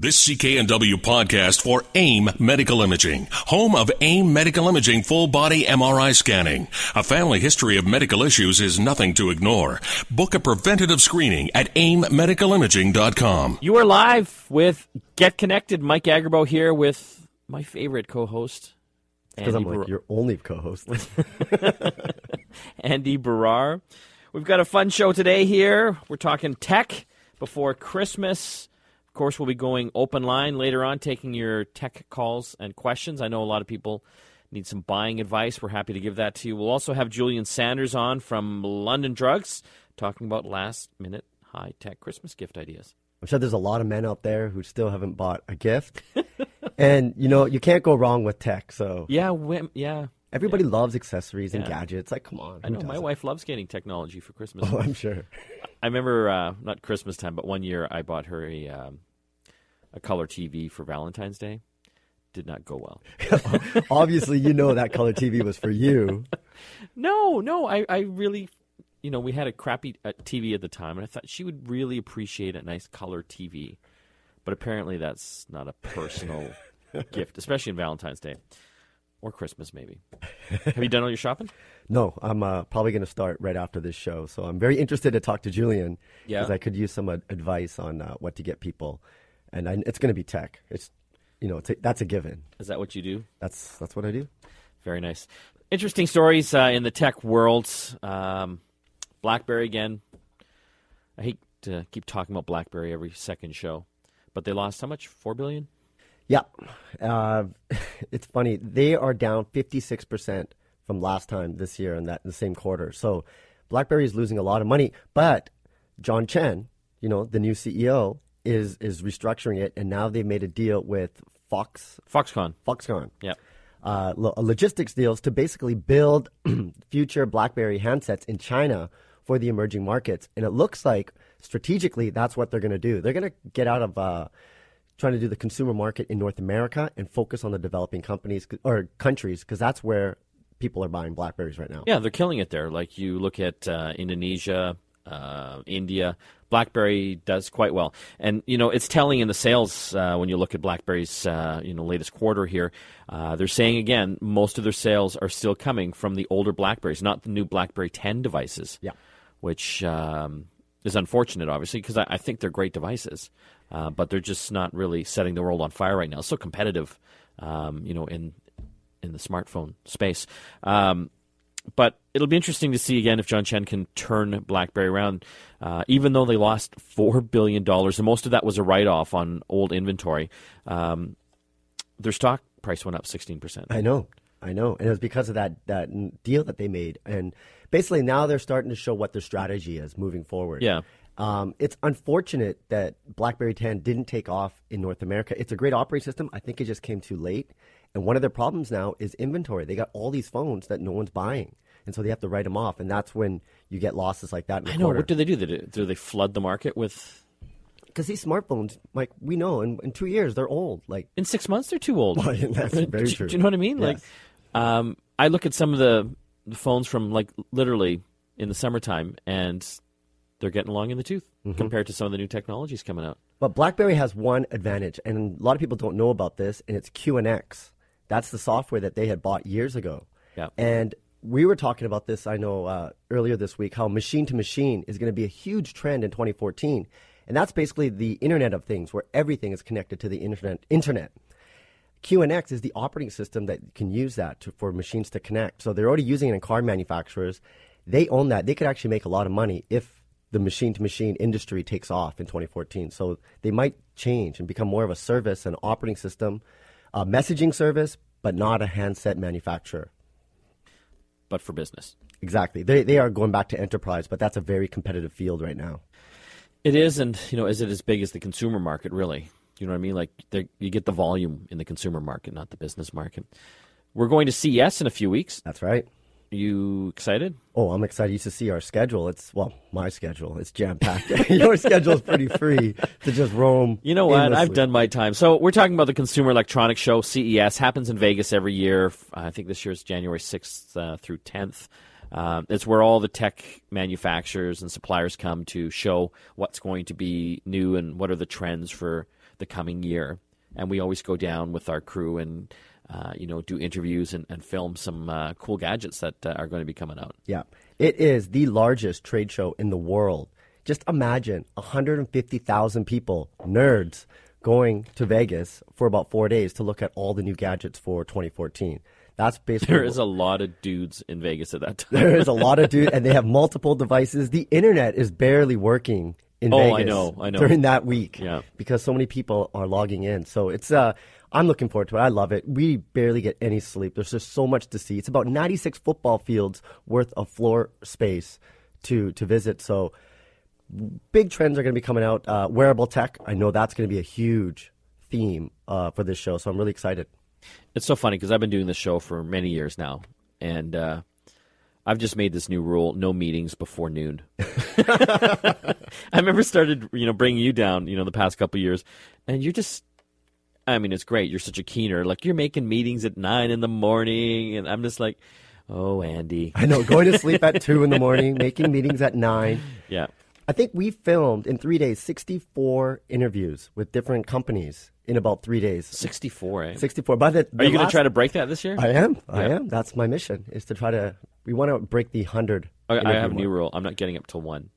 This CKNW podcast for AIM Medical Imaging, home of AIM Medical Imaging full-body MRI scanning. A family history of medical issues is nothing to ignore. Book a preventative screening at aimmedicalimaging.com. You are live with Get Connected. Mike Agarbo here with my favorite co-host, Andy Barrar. Because I'm like your only co-host. Andy Barrar. We've got a fun show today here. We're talking tech before Christmas. Of course, we'll be going open line later on, taking your tech calls and questions. I know a lot of people need some buying advice. We're happy to give that to you. We'll also have Julian Sanders on from London Drugs talking about last-minute high-tech Christmas gift ideas. I'm sure there's a lot of men out there who still haven't bought a gift. And, you know, you can't go wrong with tech. So Everybody loves accessories and gadgets. Like, come on. I know. My wife loves getting technology for Christmas. Oh, I'm sure. I remember, not Christmas time, but one year I bought her a color TV for Valentine's Day. Did not go well. Obviously, you know that color TV was for you. No. I really, you know, we had a crappy TV at the time, and I thought she would really appreciate a nice color TV. But apparently that's not a personal gift, especially on Valentine's Day. Or Christmas, maybe. Have you done all your shopping? No, I'm probably going to start right after this show. So I'm very interested to talk to Julian because I could use some advice on what to get people, and it's going to be tech. It's, you know, that's a given. Is that what you do? That's what I do. Very nice. Interesting stories in the tech world. BlackBerry again. I hate to keep talking about BlackBerry every second show, but they lost how much? $4 billion. Yeah. It's funny. They are down 56% from last time this year in the same quarter. So BlackBerry is losing a lot of money. But John Chen, you know, the new CEO, is restructuring it. And now they've made a deal with Foxconn. Yeah. Logistics deals to basically build future BlackBerry handsets in China for the emerging markets. And it looks like strategically that's what they're going to do. They're going to get out of trying to do the consumer market in North America and focus on the developing companies or countries because that's where people are buying BlackBerries right now. Yeah, they're killing it there. Like you look at Indonesia, India, BlackBerry does quite well. And, you know, it's telling in the sales when you look at BlackBerry's, latest quarter here. They're saying, again, most of their sales are still coming from the older BlackBerries, not the new BlackBerry 10 devices, which is unfortunate, obviously, because I think they're great devices. But they're just not really setting the world on fire right now. It's so competitive, in the smartphone space. But it'll be interesting to see, again, if John Chen can turn BlackBerry around, even though they lost $4 billion. And most of that was a write-off on old inventory. Their stock price went up 16%. I know. And it was because of that deal that they made. And basically now they're starting to show what their strategy is moving forward. Yeah. It's unfortunate that BlackBerry 10 didn't take off in North America. It's a great operating system. I think it just came too late. And one of their problems now is inventory. They got all these phones that no one's buying. And so they have to write them off. And that's when you get losses like that. I know. What do they do? Do they flood the market with? Because these smartphones, like we know, in 2 years, they're old. Like in 6 months, they're too old. That's very true. Do you know what I mean? Yes. Like, I look at some of the phones from like literally in the summertime and they're getting long in the tooth compared to some of the new technologies coming out. But BlackBerry has one advantage, and a lot of people don't know about this, and it's QNX. That's the software that they had bought years ago. Yeah. And we were talking about this, I know, earlier this week, how machine-to-machine is going to be a huge trend in 2014. And that's basically the Internet of Things, where everything is connected to the Internet. QNX is the operating system that can use that for machines to connect. So they're already using it in car manufacturers. They own that. They could actually make a lot of money if the machine-to-machine industry takes off in 2014. So they might change and become more of a service, an operating system, a messaging service, but not a handset manufacturer. But for business. Exactly. They are going back to enterprise, but that's a very competitive field right now. It is, and, you know, is it as big as the consumer market, really? You know what I mean? Like, you get the volume in the consumer market, not the business market. We're going to CES in a few weeks. That's right. You excited? Oh, I'm excited. You should see our schedule. My schedule. It's jam-packed. Your schedule's pretty free to just roam. You know what? Endlessly. I've done my time. So we're talking about the Consumer Electronics Show, CES. Happens in Vegas every year. I think this year is January 6th through 10th. It's where all the tech manufacturers and suppliers come to show what's going to be new and what are the trends for the coming year. And we always go down with our crew and do interviews and film some cool gadgets that are going to be coming out. Yeah, it is the largest trade show in the world. Just imagine 150,000 people, nerds, going to Vegas for about 4 days to look at all the new gadgets for 2014. That's basically there is a lot of dudes in Vegas at that time. There is a lot of dudes, and they have multiple devices. The internet is barely working in Vegas. I know. During that week, because so many people are logging in. So it's I'm looking forward to it. I love it. We barely get any sleep. There's just so much to see. It's about 96 football fields worth of floor space to visit. So big trends are going to be coming out. Wearable tech, I know that's going to be a huge theme for this show. So I'm really excited. It's so funny because I've been doing this show for many years now, and I've just made this new rule: no meetings before noon. I remember bringing you down, the past couple of years, and you're just. I mean, it's great. You're such a keener. Like, you're making meetings at 9 in the morning, and I'm just like, oh, Andy. I know, going to sleep at 2 in the morning, making meetings at 9. Yeah. I think we filmed, in 3 days, 64 interviews with different companies in about 3 days. 64, eh? 64. Are you going to try to break that this year? I am. That's my mission, is to try to – we want to break the 100. Okay, I have a new rule. I'm not getting up till 1.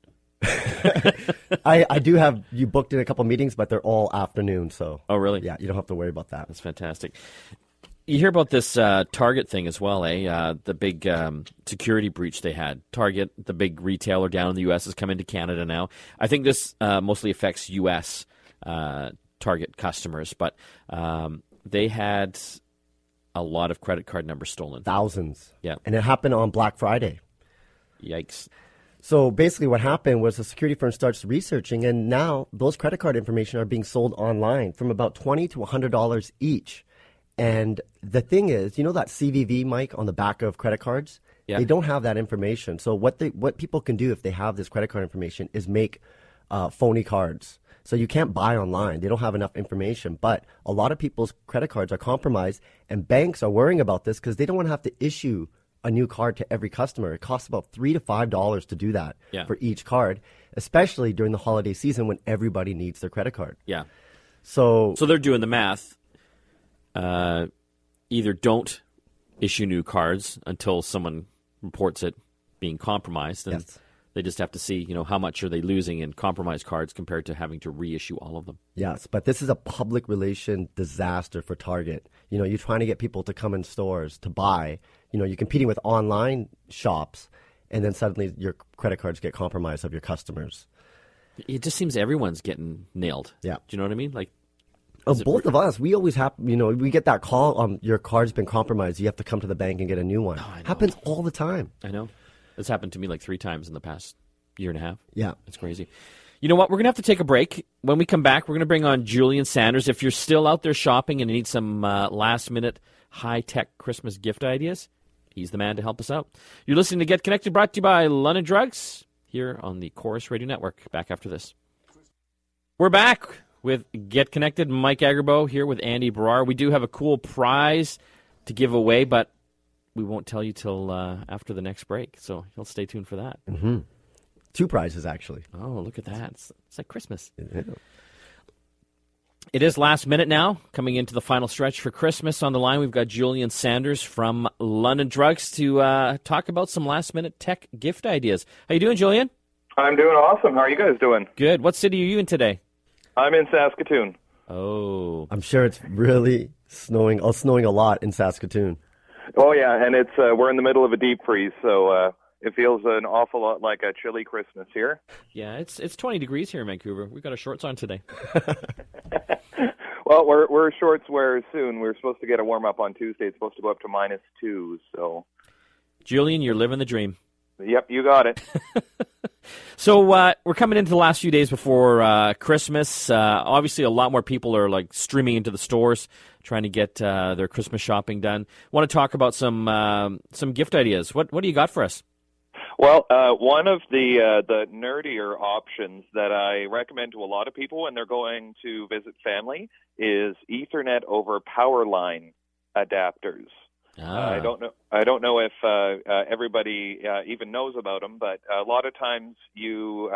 I do have you booked in a couple meetings, but they're all afternoon. So oh, really? Yeah, you don't have to worry about that. That's fantastic. You hear about this Target thing as well, eh? The big security breach they had. Target, the big retailer down in the U.S., has come into Canada now. I think this mostly affects U.S. Target customers, but they had a lot of credit card numbers stolen. Thousands. Yeah. And it happened on Black Friday. Yikes. So basically what happened was the security firm starts researching, and now those credit card information are being sold online from about $20 to $100 each. And the thing is, that CVV, Mike, on the back of credit cards? Yeah. They don't have that information. So what people can do if they have this credit card information is make phony cards. So you can't buy online. They don't have enough information. But a lot of people's credit cards are compromised, and banks are worrying about this because they don't want to have to issue a new card to every customer. It costs about $3 to $5 to do that for each card, especially during the holiday season when everybody needs their credit card. Yeah. So they're doing the math. Either don't issue new cards until someone reports it being compromised, and they just have to see, how much are they losing in compromised cards compared to having to reissue all of them. Yes, but this is a public relation disaster for Target. You're trying to get people to come in stores to buy. You're competing with online shops, and then suddenly your credit cards get compromised of your customers. It just seems everyone's getting nailed. Yeah. Do you know what I mean? Like, both of us, we always have, we get that call, your card's been compromised. You have to come to the bank and get a new one. Oh, happens all the time. I know. It's happened to me like 3 times in the past year and a half. Yeah. It's crazy. You know what? We're going to have to take a break. When we come back, we're going to bring on Julian Sanders. If you're still out there shopping and need some last-minute high-tech Christmas gift ideas, he's the man to help us out. You're listening to Get Connected, brought to you by London Drugs, here on the Chorus Radio Network. Back after this. We're back with Get Connected. Mike Agarbo here with Andy Barrar. We do have a cool prize to give away, but we won't tell you till after the next break, so you'll stay tuned for that. Mm-hmm. 2 prizes, actually. Oh, look at that. It's like Christmas. Yeah. It is last minute now, coming into the final stretch for Christmas. On the line, we've got Julian Sanders from London Drugs to talk about some last-minute tech gift ideas. How you doing, Julian? I'm doing awesome. How are you guys doing? Good. What city are you in today? I'm in Saskatoon. Oh. I'm sure it's really snowing. Oh, snowing a lot in Saskatoon. Oh, yeah, and it's we're in the middle of a deep freeze, so it feels an awful lot like a chilly Christmas here. Yeah, it's 20 degrees here in Vancouver. We've got our shorts on today. Well, we're shorts wearers soon. We're supposed to get a warm-up on Tuesday. It's supposed to go up to -2. So, Julian, you're living the dream. Yep, you got it. So we're coming into the last few days before Christmas. Obviously, a lot more people are like streaming into the stores, trying to get their Christmas shopping done. Want to talk about some gift ideas? What do you got for us? Well, one of the nerdier options that I recommend to a lot of people when they're going to visit family is Ethernet over power line adapters. I don't know if everybody even knows about them, but a lot of times you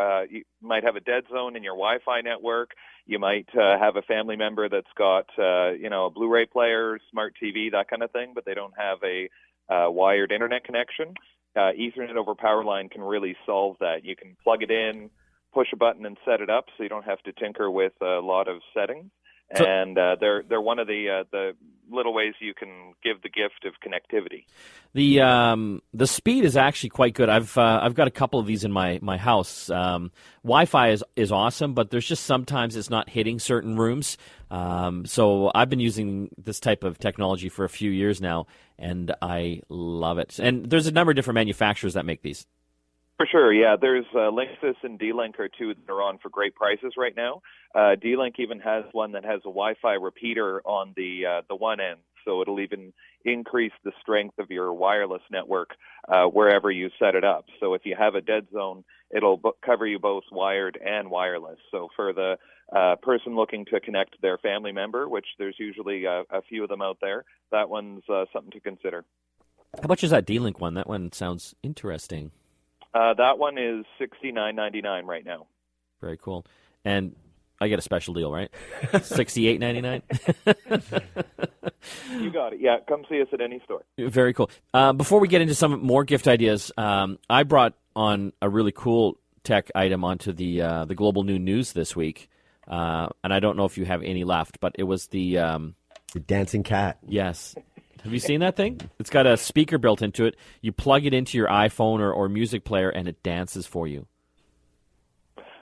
might have a dead zone in your Wi-Fi network. You might have a family member that's got a Blu-ray player, smart TV, that kind of thing, but they don't have a wired internet connection. Ethernet over power line can really solve that. You can plug it in, push a button, and set it up, so you don't have to tinker with a lot of settings. And they're one of the little ways you can give the gift of connectivity. The speed is actually quite good. I've got a couple of these in my house. Wi-Fi is awesome, but there's just sometimes it's not hitting certain rooms. So I've been using this type of technology for a few years now, and I love it. And there's a number of different manufacturers that make these. For sure, yeah. There's Linksys and D-Link are two that are on for great prices right now. D-Link even has one that has a Wi-Fi repeater on the one end, so it'll even increase the strength of your wireless network wherever you set it up. So if you have a dead zone, it'll cover you both wired and wireless. So for the person looking to connect their family member, which there's usually a few of them out there, that one's something to consider. How much is that D-Link one? That one sounds interesting. That one is $69.99 right now. Very cool. And I get a special deal, right? $68.99? You got it. Yeah, come see us at any store. Very cool. Before we get into some more gift ideas, I brought on a really cool tech item onto the Global New News this week. And I don't know if you have any left, but it was the dancing cat. Yes. Have you seen that thing? It's got a speaker built into it. You plug it into your iPhone or music player, and it dances for you.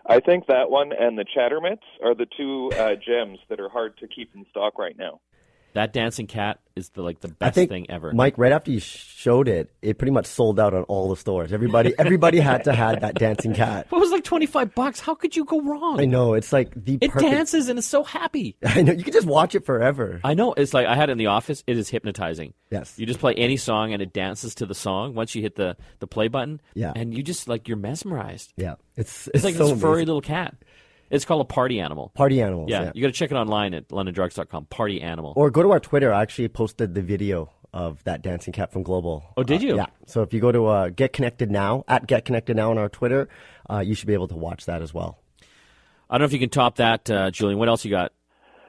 I think that one and the Chattermits are the two gems that are hard to keep in stock right now. That dancing cat is the best thing ever. Mike, right after you showed it, it pretty much sold out on all the stores. Everybody had to have that dancing cat. It was like $25. How could you go wrong? I know, it's like it dances and it's so happy. I know, you can just watch it forever. I know, it's like I had it in the office. It is hypnotizing. Yes, you just play any song and it dances to the song once you hit the play button. Yeah, and you just you're mesmerized. Yeah, it's like so this furry amazing little cat. It's called a party animal. Party animals. Yeah. You got to check it online at londondrugs.com. Party animal. Or go to our Twitter. I actually posted the video of that dancing cat from Global. Oh, did you? Yeah. So if you go to Get Connected Now, at Get Connected Now on our Twitter, you should be able to watch that as well. I don't know if you can top that, Julian. What else you got?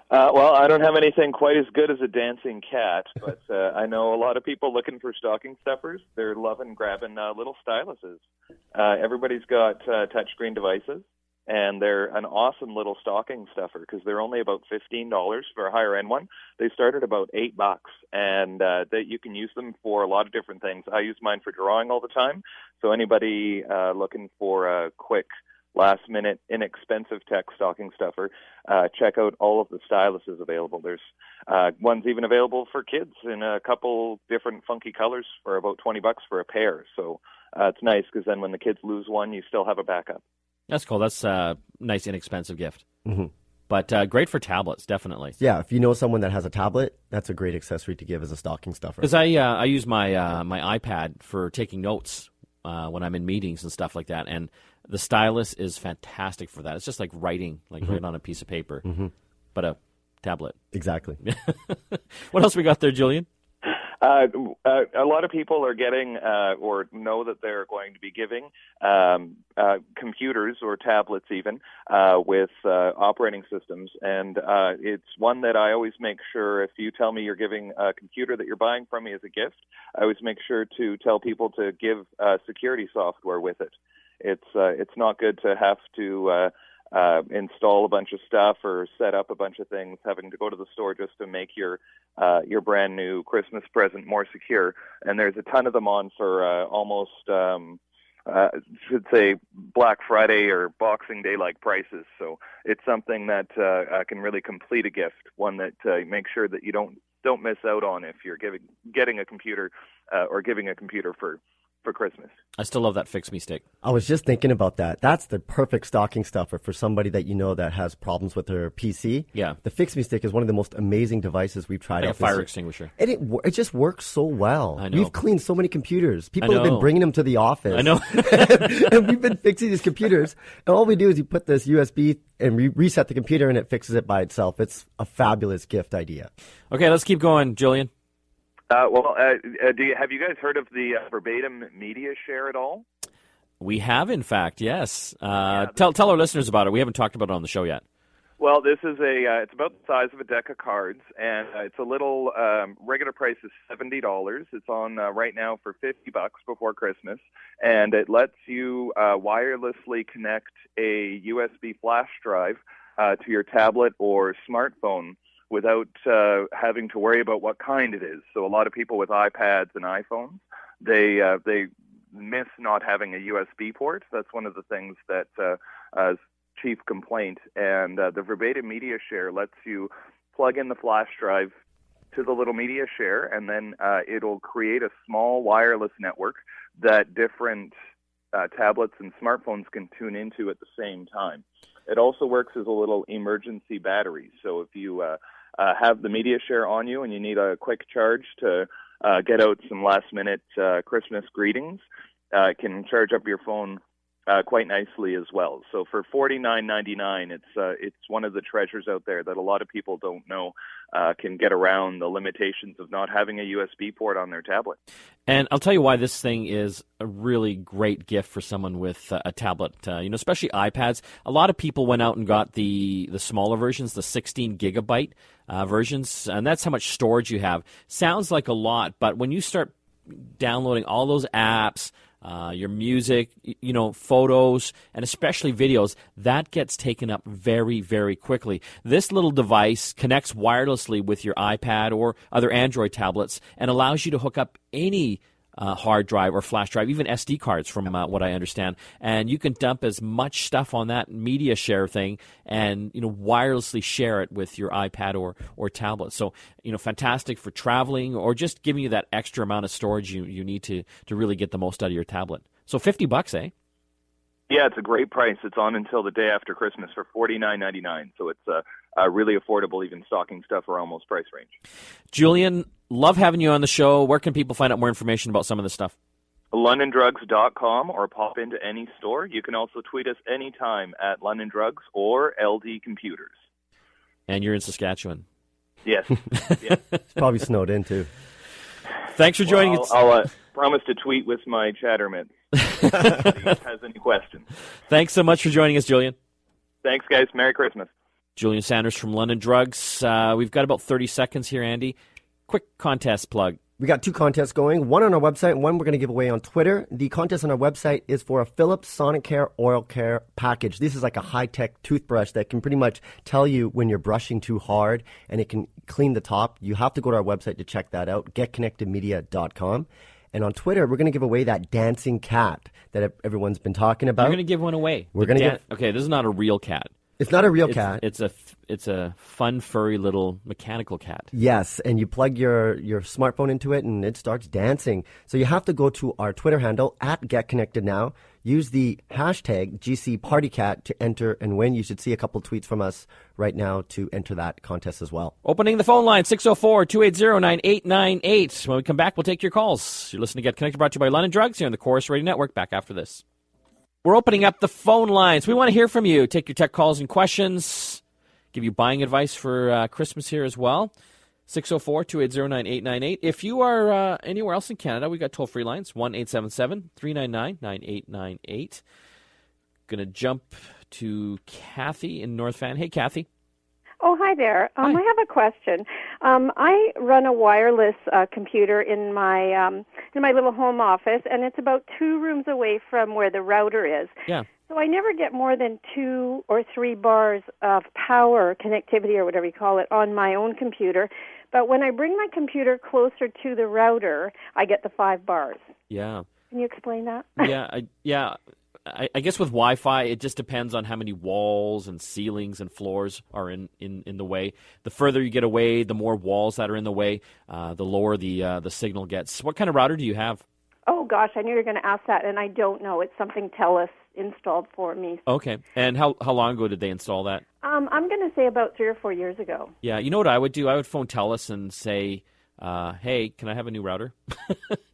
Well, I don't have anything quite as good as a dancing cat, but I know a lot of people looking for stocking stuffers. They're loving grabbing little styluses. Everybody's got touchscreen devices. And they're an awesome little stocking stuffer because they're only about $15 for a higher end one. They start at about $8, and that you can use them for a lot of different things. I use mine for drawing all the time. So anybody looking for a quick, last minute, inexpensive tech stocking stuffer, check out all of the styluses available. There's ones even available for kids in a couple different funky colors for about $20 for a pair. So it's nice because then when the kids lose one, you still have a backup. That's cool. That's a nice, inexpensive gift. Mm-hmm. But great for tablets, definitely. Yeah, if you know someone that has a tablet, that's a great accessory to give as a stocking stuffer. Because I use my iPad for taking notes when I'm in meetings and stuff like that, and the stylus is fantastic for that. It's just like writing, mm-hmm. right on a piece of paper, mm-hmm. but a tablet. Exactly. What else we got there, Julian? A lot of people are getting or know that they're going to be giving computers or tablets even with operating systems. And it's one that I always make sure if you tell me you're giving a computer that you're buying from me as a gift, I always make sure to tell people to give security software with it. It's not good to have to install a bunch of stuff or set up a bunch of things, having to go to the store just to make your brand new Christmas present more secure. And there's a ton of them on for almost, should say, Black Friday or Boxing Day-like prices. So it's something that can really complete a gift, one that makes sure that you don't miss out on if you're getting a computer or giving a computer for Christmas. I still love that FixMeStick. I was just thinking about that. That's the perfect stocking stuffer for somebody that you know that has problems with their PC. Yeah. The FixMeStick is one of the most amazing devices we've tried out. Like a fire extinguisher. And it just works so well. I know. We've cleaned so many computers. People have been bringing them to the office. I know. And we've been fixing these computers. And all we do is you put this USB and reset the computer and it fixes it by itself. It's a fabulous gift idea. Okay, let's keep going, Julian. Have you guys heard of the Verbatim Media Share at all? We have, in fact, yes. Tell our listeners about it. We haven't talked about it on the show yet. Well, this is it's about the size of a deck of cards, and it's a little, regular price is $70. It's on right now for $50 before Christmas, and it lets you wirelessly connect a USB flash drive to your tablet or smartphone without having to worry about what kind it is. So a lot of people with iPads and iPhones, they miss not having a USB port. That's one of the things that is chief complaint, and the Verbatim Media Share lets you plug in the flash drive to the little media share, and then it'll create a small wireless network that different tablets and smartphones can tune into at the same time. It also works as a little emergency battery, so if you have the media share on you and you need a quick charge to get out some last-minute Christmas greetings, it can charge up your phone quite nicely as well. So for $49.99, it's one of the treasures out there that a lot of people don't know can get around the limitations of not having a USB port on their tablet. And I'll tell you why this thing is a really great gift for someone with a tablet. Especially iPads. A lot of people went out and got the smaller versions, the 16 gigabyte versions, and that's how much storage you have. Sounds like a lot, but when you start downloading all those apps, your music, photos, and especially videos, that gets taken up very, very quickly. This little device connects wirelessly with your iPad or other Android tablets and allows you to hook up any hard drive or flash drive, even SD cards from what I understand. And you can dump as much stuff on that media share thing and, wirelessly share it with your iPad or tablet. So, fantastic for traveling or just giving you that extra amount of storage you need to really get the most out of your tablet. So $50, eh? Yeah, it's a great price. It's on until the day after Christmas for $49.99. So it's really affordable, even stocking stuffer almost price range. Julian, love having you on the show. Where can people find out more information about some of this stuff? LondonDrugs.com or pop into any store. You can also tweet us anytime at London Drugs or LD Computers. And you're in Saskatchewan. Yes. Yes. It's probably snowed in, too. Thanks for joining us. I'll promise to tweet with my chatterman if he has any questions. Thanks so much for joining us, Julian. Thanks, guys. Merry Christmas. Julian Sanders from London Drugs. We've got about 30 seconds here, Andy. Quick contest plug. We got two contests going, one on our website, one we're going to give away on Twitter. The contest on our website is for a Philips Sonicare Oral Care Package. This is like a high-tech toothbrush that can pretty much tell you when you're brushing too hard, and it can clean the top. You have to go to our website to check that out, getconnectedmedia.com. And on Twitter, we're going to give away that dancing cat that everyone's been talking about. You're going to give one away. We're going to give... Okay, this is not a real cat. It's not a real cat. It's a fun, furry little mechanical cat. Yes, and you plug your smartphone into it, and it starts dancing. So you have to go to our Twitter handle, at GetConnectedNow. Use the hashtag GCPartyCat to enter and win. You should see a couple tweets from us right now to enter that contest as well. Opening the phone line, 604-280-9898. When we come back, we'll take your calls. You're listening to Get Connected, brought to you by London Drugs here on the Chorus Radio Network. Back after this. We're opening up the phone lines. We want to hear from you. Take your tech calls and questions. Give you buying advice for Christmas here as well. 604-280-9898. If you are anywhere else in Canada, we've got toll-free lines, 1-877-399-9898. Going to jump to Kathy in North Van. Hey, Kathy. Oh, hi there. Hi. I have a question. I run a wireless computer in my little home office, and it's about 2 rooms away from where the router is. Yeah. So I never get more than 2 or 3 bars of power, connectivity, or whatever you call it, on my own computer. But when I bring my computer closer to the router, I get the 5 bars. Yeah. Can you explain that? I guess with Wi-Fi, it just depends on how many walls and ceilings and floors are in the way. The further you get away, the more walls that are in the way, the lower the signal gets. What kind of router do you have? Oh, gosh, I knew you were going to ask that, and I don't know. It's something Telus installed for me. Okay. And how long ago did they install that? I'm going to say about 3 or 4 years ago. Yeah. You know what I would do? I would phone Telus and say, hey, can I have a new router?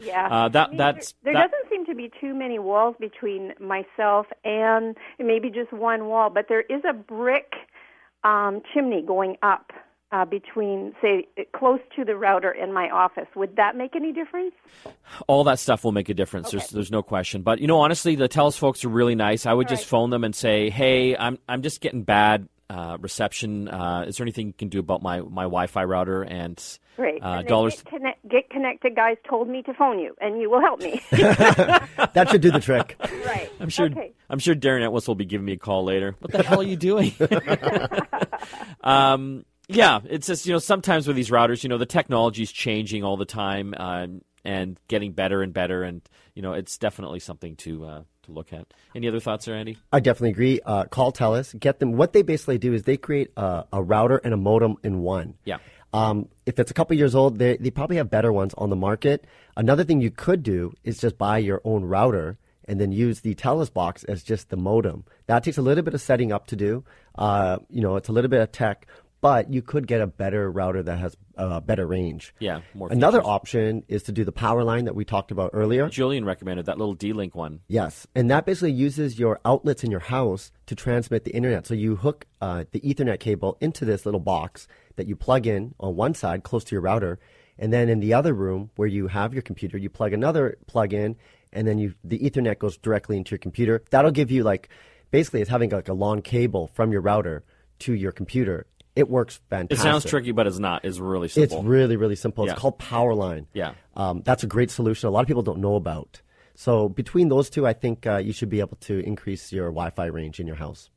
Yeah. There doesn't seem to be too many walls between myself and maybe just one wall, but there is a brick chimney going up between, say, close to the router in my office. Would that make any difference? All that stuff will make a difference. Okay. There's no question. But, you know, honestly, the Telus folks are really nice. I would just phone them and say, hey, I'm just getting bad reception. Is there anything you can do about my Wi-Fi router? And great. And dollars. Get Connected guys told me to phone you, and you will help me. That should do the trick. Right. I'm sure Darren Entwistle will be giving me a call later. What the hell are you doing? Yeah, it's just, you know, sometimes with these routers, you know, the technology's changing all the time and getting better and better. And, you know, it's definitely something to look at. Any other thoughts there, Andy? I definitely agree. Call Telus. Get them. What they basically do is they create a router and a modem in one. Yeah. If it's a couple years old, they probably have better ones on the market. Another thing you could do is just buy your own router and then use the Telus box as just the modem. That takes a little bit of setting up to do. You know, it's a little bit of tech. But you could get a better router that has better range. Yeah. More features. Another option is to do the power line that we talked about earlier. Julian recommended that little D-Link one. Yes. And that basically uses your outlets in your house to transmit the internet. So you hook the Ethernet cable into this little box that you plug in on one side close to your router. And then in the other room where you have your computer, you plug another plug in. And then the Ethernet goes directly into your computer. That'll give you basically it's having a long cable from your router to your computer. It works fantastic. It sounds tricky, but it's not. It's really simple. It's really, really simple. Yeah. It's called Powerline. Yeah. That's a great solution a lot of people don't know about. So between those two, I think you should be able to increase your Wi-Fi range in your house.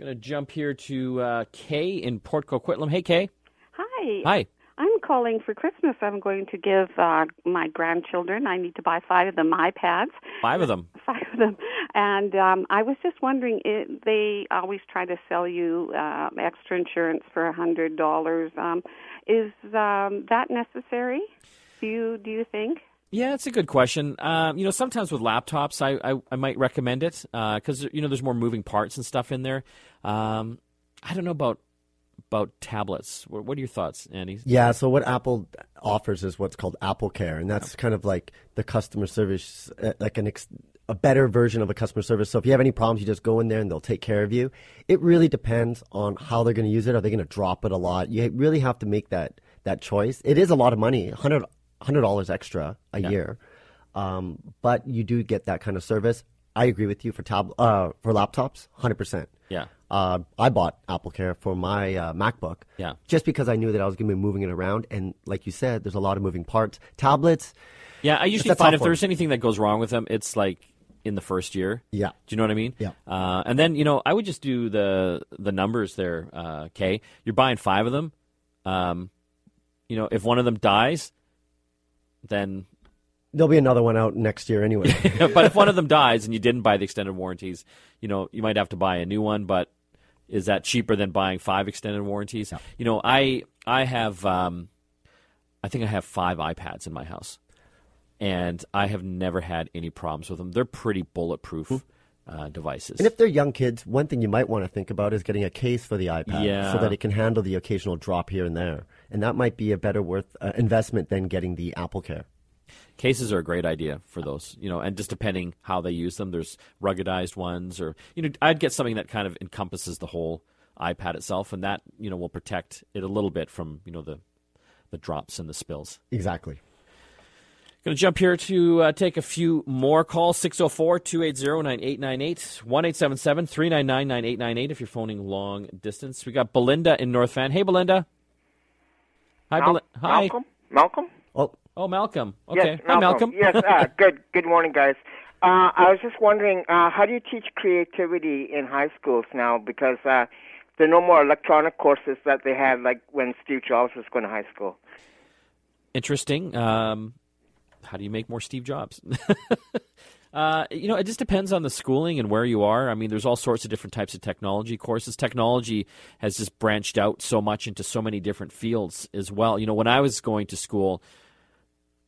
I'm going to jump here to Kay in Port Coquitlam. Hey, Kay. Hi. Hi. I'm calling for Christmas. I'm going to give my grandchildren, I need to buy 5 of them iPads. 5 of them? 5 of them. And I was just wondering, they always try to sell you extra insurance for $100. Is that necessary? Do you think? Yeah, it's a good question. You know, sometimes with laptops, I might recommend it because, you know, there's more moving parts and stuff in there. I don't know about tablets. What are your thoughts, Andy? Yeah, so what Apple offers is what's called AppleCare, and that's kind of like the customer service, a better version of a customer service. So if you have any problems, you just go in there and they'll take care of you. It really depends on how they're going to use it. Are they going to drop it a lot? You really have to make that choice. It is a lot of money, $100 extra a year, but you do get that kind of service. I agree with you for laptops, 100%. Yeah. I bought AppleCare for my MacBook just because I knew that I was going to be moving it around. And like you said, there's a lot of moving parts. Tablets. Yeah, I usually find if there's anything that goes wrong with them, it's like in the first year. Yeah. Do you know what I mean? Yeah. And then, you know, I would just do the numbers there, Kay. You're buying 5 of them. You know, if one of them dies, then... there'll be another one out next year anyway. But if one of them dies and you didn't buy the extended warranties, you know, you might have to buy a new one, but is that cheaper than buying 5 extended warranties? Yeah. You know, I have I think I have 5 iPads in my house, and I have never had any problems with them. They're pretty bulletproof. Mm-hmm. Devices. And if they're young kids, one thing you might want to think about is getting a case for the iPad so that it can handle the occasional drop here and there. And that might be a better investment than getting the AppleCare. Cases are a great idea for those, you know, and just depending how they use them, there's ruggedized ones or, you know, I'd get something that kind of encompasses the whole iPad itself, and that, you know, will protect it a little bit from, you know, the drops and the spills. Exactly. Going to jump here to take a few more calls, 604-280-9898, 1-877-399-9898 if you're phoning long distance. We got Belinda in North Van. Hey, Belinda. Hi, Belinda. Hi. Malcolm? Oh, Malcolm. Okay. Yes, Malcolm. Hi, Malcolm. Yes, good morning, guys. I was just wondering, how do you teach creativity in high schools now? Because there are no more electronic courses that they had, like when Steve Jobs was going to high school. Interesting. How do you make more Steve Jobs? You know, it just depends on the schooling and where you are. I mean, there's all sorts of different types of technology courses. Technology has just branched out so much into so many different fields as well. You know, when I was going to school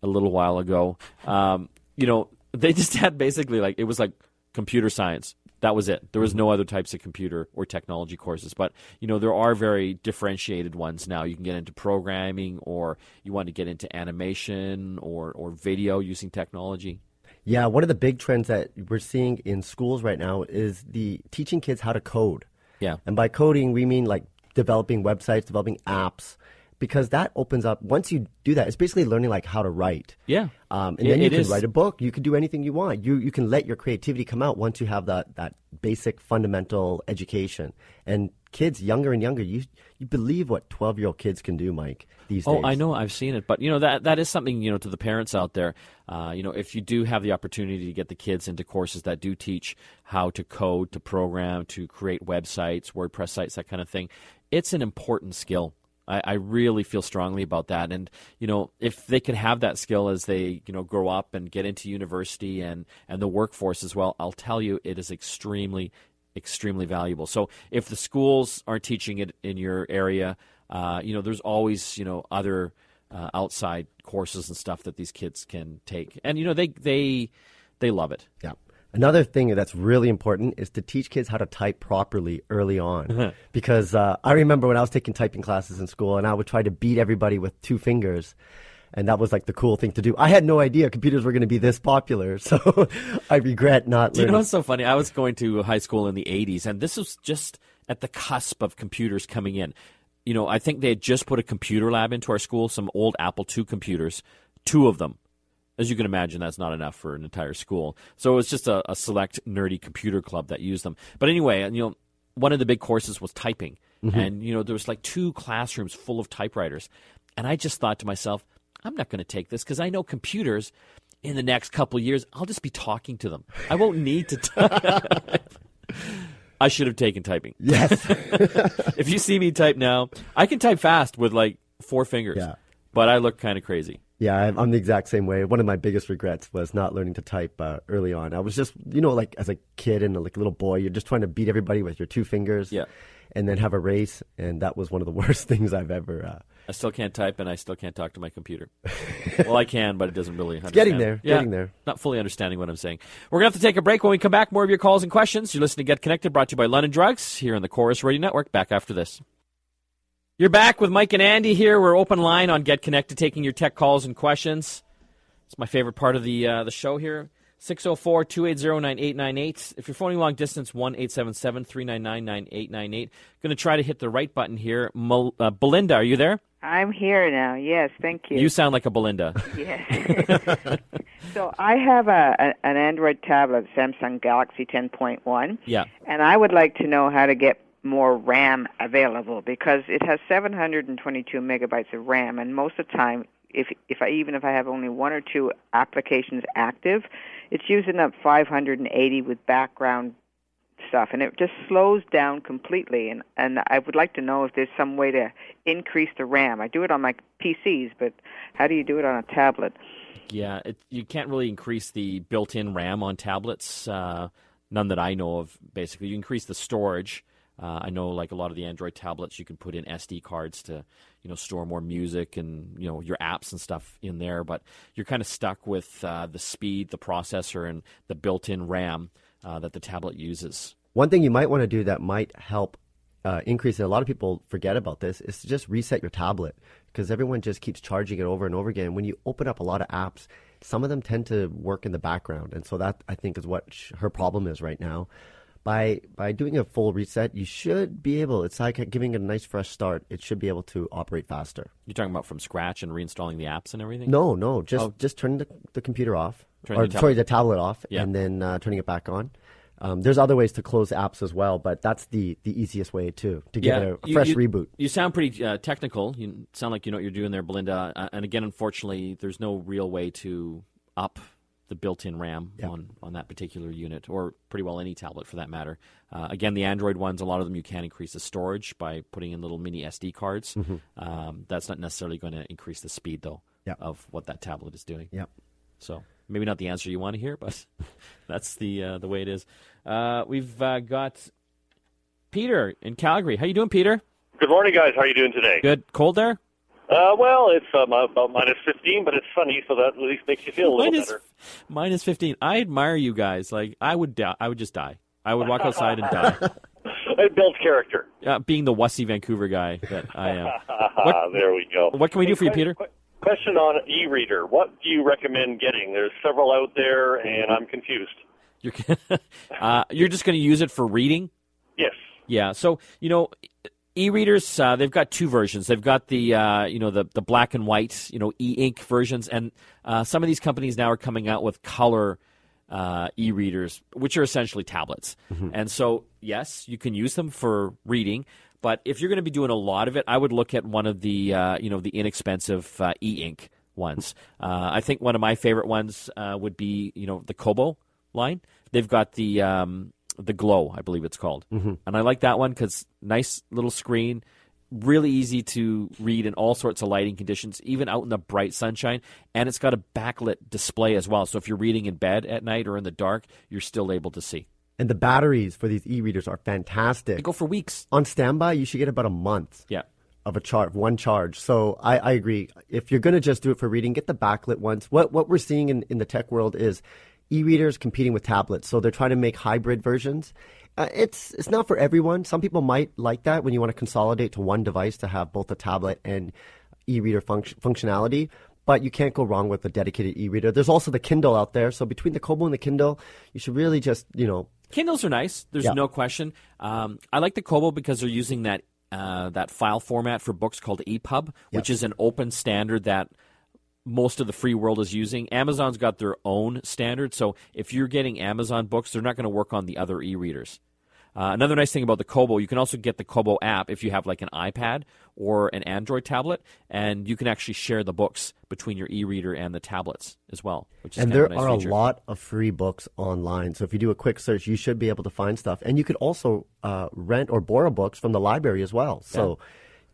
a little while ago, you know, they just had basically it was like computer science. That was it. There was no other types of computer or technology courses. But, you know, there are very differentiated ones now. You can get into programming, or you want to get into animation or video using technology. Yeah, one of the big trends that we're seeing in schools right now is the teaching kids how to code. Yeah. And by coding, we mean developing websites, developing apps, because that opens up, once you do that, it's basically learning like how to write. Yeah. And then you can write a book. You can do anything you want. You can let your creativity come out once you have that basic fundamental education. And kids younger and younger, you believe what 12-year-old kids can do, Mike, these days. Oh, I know. I've seen it. But, you know, that is something, you know, to the parents out there, you know, if you do have the opportunity to get the kids into courses that do teach how to code, to program, to create websites, WordPress sites, that kind of thing, it's an important skill. I really feel strongly about that. And, you know, if they could have that skill as they, you know, grow up and get into university and the workforce as well, I'll tell you it is extremely, extremely valuable. So if the schools aren't teaching it in your area, you know, there's always, you know, other outside courses and stuff that these kids can take. And, you know, they love it. Yeah. Another thing that's really important is to teach kids how to type properly early on. Because I remember when I was taking typing classes in school and I would try to beat everybody with 2 fingers. And that was like the cool thing to do. I had no idea computers were going to be this popular. So I regret not learning. You know what's so funny? I was going to high school in the 80s and this was just at the cusp of computers coming in. You know, I think they had just put a computer lab into our school, some old Apple II computers, 2 of them. As you can imagine, that's not enough for an entire school. So it was just a select nerdy computer club that used them. But anyway, and, you know, one of the big courses was typing. Mm-hmm. And, you know, there was like 2 classrooms full of typewriters. And I just thought to myself, I'm not going to take this because I know computers in the next couple of years, I'll just be talking to them. I won't need to type. I should have taken typing. Yes. If you see me type now, I can type fast with like 4 fingers. Yeah. But I look kind of crazy. Yeah, I'm the exact same way. One of my biggest regrets was not learning to type early on. I was just, you know, like as a kid and like a little boy, you're just trying to beat everybody with your 2 fingers, yeah, and then have a race. And that was one of the worst things I've ever. I still can't type, and I still can't talk to my computer. Well, I can, but it doesn't really understand. It's getting there, yeah, getting there. Not fully understanding what I'm saying. We're going to have to take a break. When we come back, more of your calls and questions. You're listening to Get Connected, brought to you by London Drugs here on the Chorus Radio Network. Back after this. You're back with Mike and Andy here. We're open line on Get Connected, taking your tech calls and questions. It's my favorite part of the show here. 604-280-9898. If you're phoning long distance, 1-877-399-9898. Going to try to hit the right button here. Belinda, are you there? I'm here now. Yes, thank you. You sound like a Belinda. Yes. So I have an Android tablet, Samsung Galaxy 10.1. Yeah. And I would like to know how to get more RAM available because it has 722 megabytes of RAM, and most of the time, if I have only 1 or 2 applications active, it's using up 580 with background stuff, and it just slows down completely. And I would like to know if there's some way to increase the RAM. I do it on my PCs, but how do you do it on a tablet? Yeah, you can't really increase the built-in RAM on tablets. None that I know of. Basically, you increase the storage. I know, like a lot of the Android tablets, you can put in SD cards to, you know, store more music and, you know, your apps and stuff in there. But you're kind of stuck with the speed, the processor, and the built-in RAM that the tablet uses. One thing you might want to do that might help increase, and a lot of people forget about this, is to just reset your tablet because everyone just keeps charging it over and over again. When you open up a lot of apps, some of them tend to work in the background, and so that I think is what her problem is right now. By doing a full reset, you should be able, it's like giving it a nice fresh start. It should be able to operate faster. You're talking about from scratch and reinstalling the apps and everything? No. Just turning the computer off, the tablet off, yeah, and then turning it back on. There's other ways to close apps as well, but that's the easiest way to get a fresh reboot. You sound pretty technical. You sound like you know what you're doing there, Belinda. And again, unfortunately, there's no real way to up the built-in RAM on that particular unit, or pretty well any tablet for that matter. Again, the Android ones, a lot of them you can increase the storage by putting in little mini SD cards. Mm-hmm. That's not necessarily going to increase the speed, though, of what that tablet is doing. Yep. So maybe not the answer you want to hear, but that's the way it is. We've got Peter in Calgary. How you doing, Peter? Good morning, guys. How are you doing today? Good. Cold there? Well, it's about minus 15, but it's sunny, so that at least makes you feel a little better. Minus 15. I admire you guys. Like I would just die. I would walk outside and die. It builds character. Being the wussy Vancouver guy that I am. There we go. What can we do for you, Peter? Question on e-reader. What do you recommend getting? There's several out there, and I'm confused. You're just going to use it for reading? Yes. Yeah. So, you know, E-readers, they've got two versions. They've got the black and white, e-ink versions, and some of these companies now are coming out with color e-readers, which are essentially tablets. Mm-hmm. And so, yes, you can use them for reading, but if you're going to be doing a lot of it, I would look at one of the the inexpensive e-ink ones. I think one of my favorite ones would be the Kobo line. They've got the Glow, I believe it's called. Mm-hmm. And I like that one because nice little screen, really easy to read in all sorts of lighting conditions, even out in the bright sunshine. And it's got a backlit display as well. So if you're reading in bed at night or in the dark, you're still able to see. And the batteries for these e-readers are fantastic. They go for weeks. On standby, you should get about a month of a charge, one charge. So I agree. If you're going to just do it for reading, get the backlit ones. What we're seeing in the tech world is e-readers competing with tablets, so they're trying to make hybrid versions. It's not for everyone. Some people might like that when you want to consolidate to one device to have both a tablet and e-reader functionality, but you can't go wrong with a dedicated e-reader. There's also the Kindle out there, so between the Kobo and the Kindle, you should really just, Kindles are nice. There's no question. I like the Kobo because they're using that file format for books called EPUB, which is an open standard that most of the free world is using. Amazon's got their own standard, so if you're getting Amazon books, they're not going to work on the other e-readers. Another nice thing about the Kobo, you can also get the Kobo app if you have like an iPad or an Android tablet, and you can actually share the books between your e-reader and the tablets as well. Which is and there are a lot of free books online, so if you do a quick search, you should be able to find stuff. And you could also rent or borrow books from the library as well. So.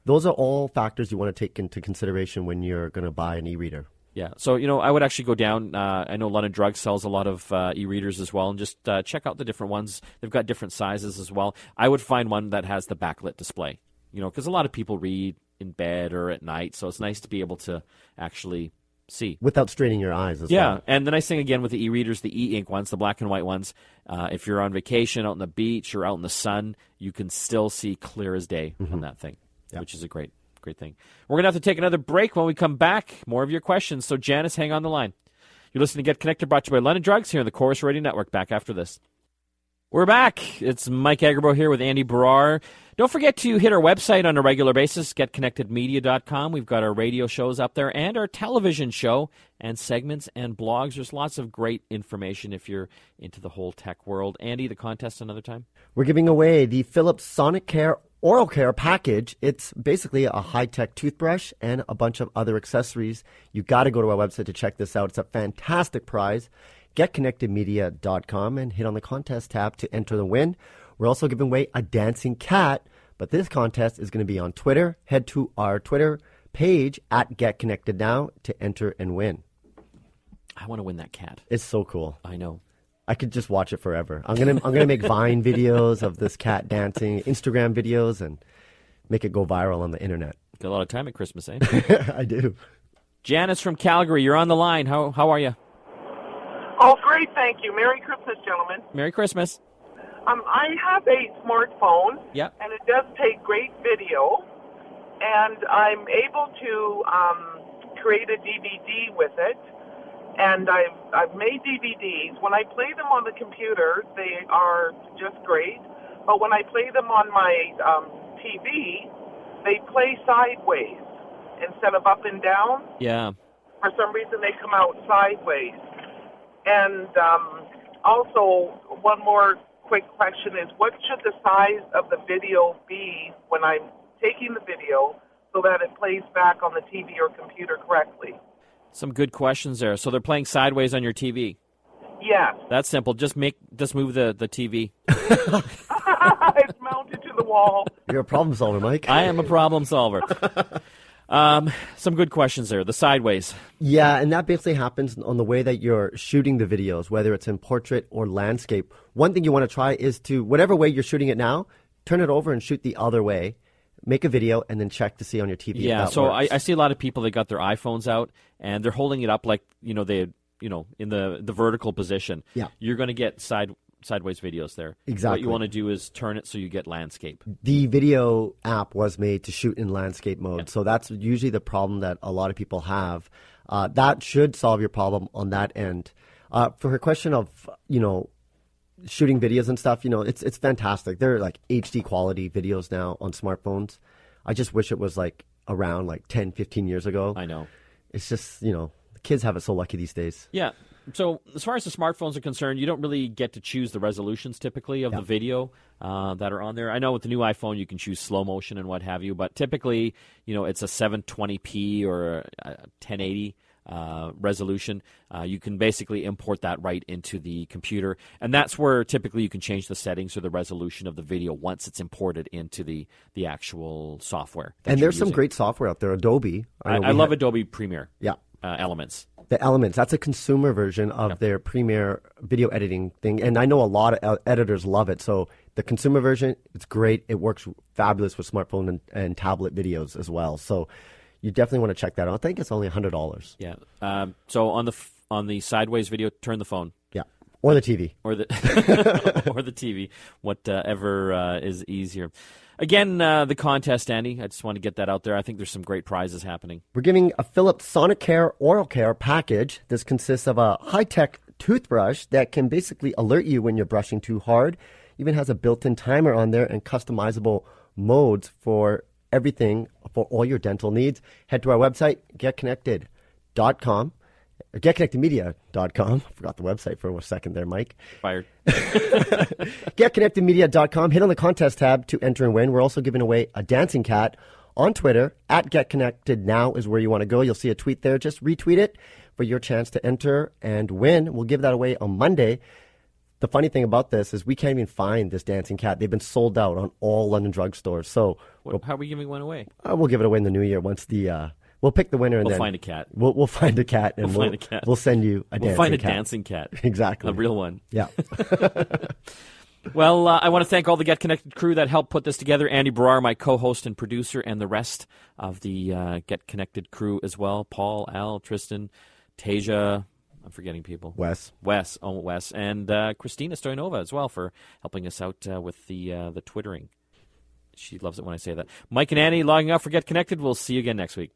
Those are all factors you want to take into consideration when you're going to buy an e-reader. Yeah. So, I would actually go down. I know London Drugs sells a lot of e-readers as well, and just check out the different ones. They've got different sizes as well. I would find one that has the backlit display, because a lot of people read in bed or at night, so it's nice to be able to actually see. Without straining your eyes as well. Yeah. And the nice thing, again, with the e-readers, the e-ink ones, the black and white ones, if you're on vacation, out on the beach or out in the sun, you can still see clear as day on that thing. Yep. Which is a great thing. We're going to have to take another break. When we come back, more of your questions. So, Janice, hang on the line. You're listening to Get Connected, brought to you by London Drugs here on the Chorus Radio Network. Back after this. We're back. It's Mike Agarbo here with Andy Barrar. Don't forget to hit our website on a regular basis, getconnectedmedia.com. We've got our radio shows up there and our television show and segments and blogs. There's lots of great information if you're into the whole tech world. Andy, the contest another time? We're giving away the Philips Sonicare Oral Care package. It's basically a high-tech toothbrush and a bunch of other accessories. You got to go to our website to check this out. It's a fantastic prize. GetConnectedMedia.com and hit on the contest tab to enter the win. We're also giving away a dancing cat, but this contest is going to be on Twitter. Head to our Twitter page at GetConnectedNow to enter and win. I want to win that cat. It's so cool. I know. I could just watch it forever. I'm gonna make Vine videos of this cat dancing, Instagram videos, and make it go viral on the internet. Got a lot of time at Christmas, eh? I do. Janice from Calgary, you're on the line. How are you? Oh, great, thank you. Merry Christmas, gentlemen. Merry Christmas. I have a smartphone. Yeah. And it does take great video, and I'm able to create a DVD with it. And I've made DVDs. When I play them on the computer, they are just great. But when I play them on my TV, they play sideways instead of up and down. Yeah. For some reason, they come out sideways. And also, one more quick question is, what should the size of the video be when I'm taking the video so that it plays back on the TV or computer correctly? Some good questions there. So they're playing sideways on your TV. Yeah. That's simple. Just move the TV. It's mounted to the wall. You're a problem solver, Mike. I am a problem solver. Some good questions there. The sideways. Yeah, and that basically happens on the way that you're shooting the videos, whether it's in portrait or landscape. One thing you want to try is to, whatever way you're shooting it now, turn it over and shoot the other way. Make a video and then check to see on your TV. Yeah, so I see a lot of people that got their iPhones out and they're holding it up like in the vertical position. Yeah, you're going to get sideways videos there. Exactly. What you want to do is turn it so you get landscape. The video app was made to shoot in landscape mode, so that's usually the problem that a lot of people have. That should solve your problem on that end. For her question of shooting videos and stuff, you know, it's fantastic. There are like HD quality videos now on smartphones. I just wish it was like around like 10, 15 years ago. I know. It's just, you know, the kids have it so lucky these days. Yeah. So as far as the smartphones are concerned, you don't really get to choose the resolutions typically of the video that are on there. I know with the new iPhone you can choose slow motion and what have you, but typically, you know, it's a 720p or a 1080 resolution. You can basically import that right into the computer, and that's where typically you can change the settings or the resolution of the video once it's imported into the actual software. And there's some great software out there. Adobe. I love Adobe Premiere. Yeah. Elements. The Elements. That's a consumer version of their Premiere video editing thing, and I know a lot of editors love it. So the consumer version, it's great. It works fabulous with smartphone and tablet videos as well. So you definitely want to check that out. I think it's only $100. Yeah. So on the sideways video, turn the phone. Yeah. Or the TV. Or the TV. Whatever is easier. Again, the contest, Andy. I just want to get that out there. I think there's some great prizes happening. We're giving a Philips Sonicare Oral Care package. This consists of a high-tech toothbrush that can basically alert you when you're brushing too hard. Even has a built-in timer on there and customizable modes for everything, for all your dental needs. Head to our website, getconnected.com. GetConnectedMedia.com. I forgot the website for a second there, Mike. Fired. GetConnectedMedia.com. Hit on the contest tab to enter and win. We're also giving away a dancing cat on Twitter. At GetConnectedNow is where you want to go. You'll see a tweet there. Just retweet it for your chance to enter and win. We'll give that away on Monday. The funny thing about this is we can't even find this dancing cat. They've been sold out on all London Drug stores. So how are we giving one away? We'll give it away in the new year once the... We'll pick the winner and then we'll find a cat. We'll find a cat and we'll send you a dancing cat. We'll find a dancing cat. Exactly. A real one. Yeah. Well, I want to thank all the Get Connected crew that helped put this together. Andy Barrar, my co-host and producer, and the rest of the Get Connected crew as well. Paul, Al, Tristan, Tasia. I'm forgetting people. Wes. And Christina Stoyanova as well for helping us out with the Twittering. She loves it when I say that. Mike and Andy logging off for Get Connected. We'll see you again next week.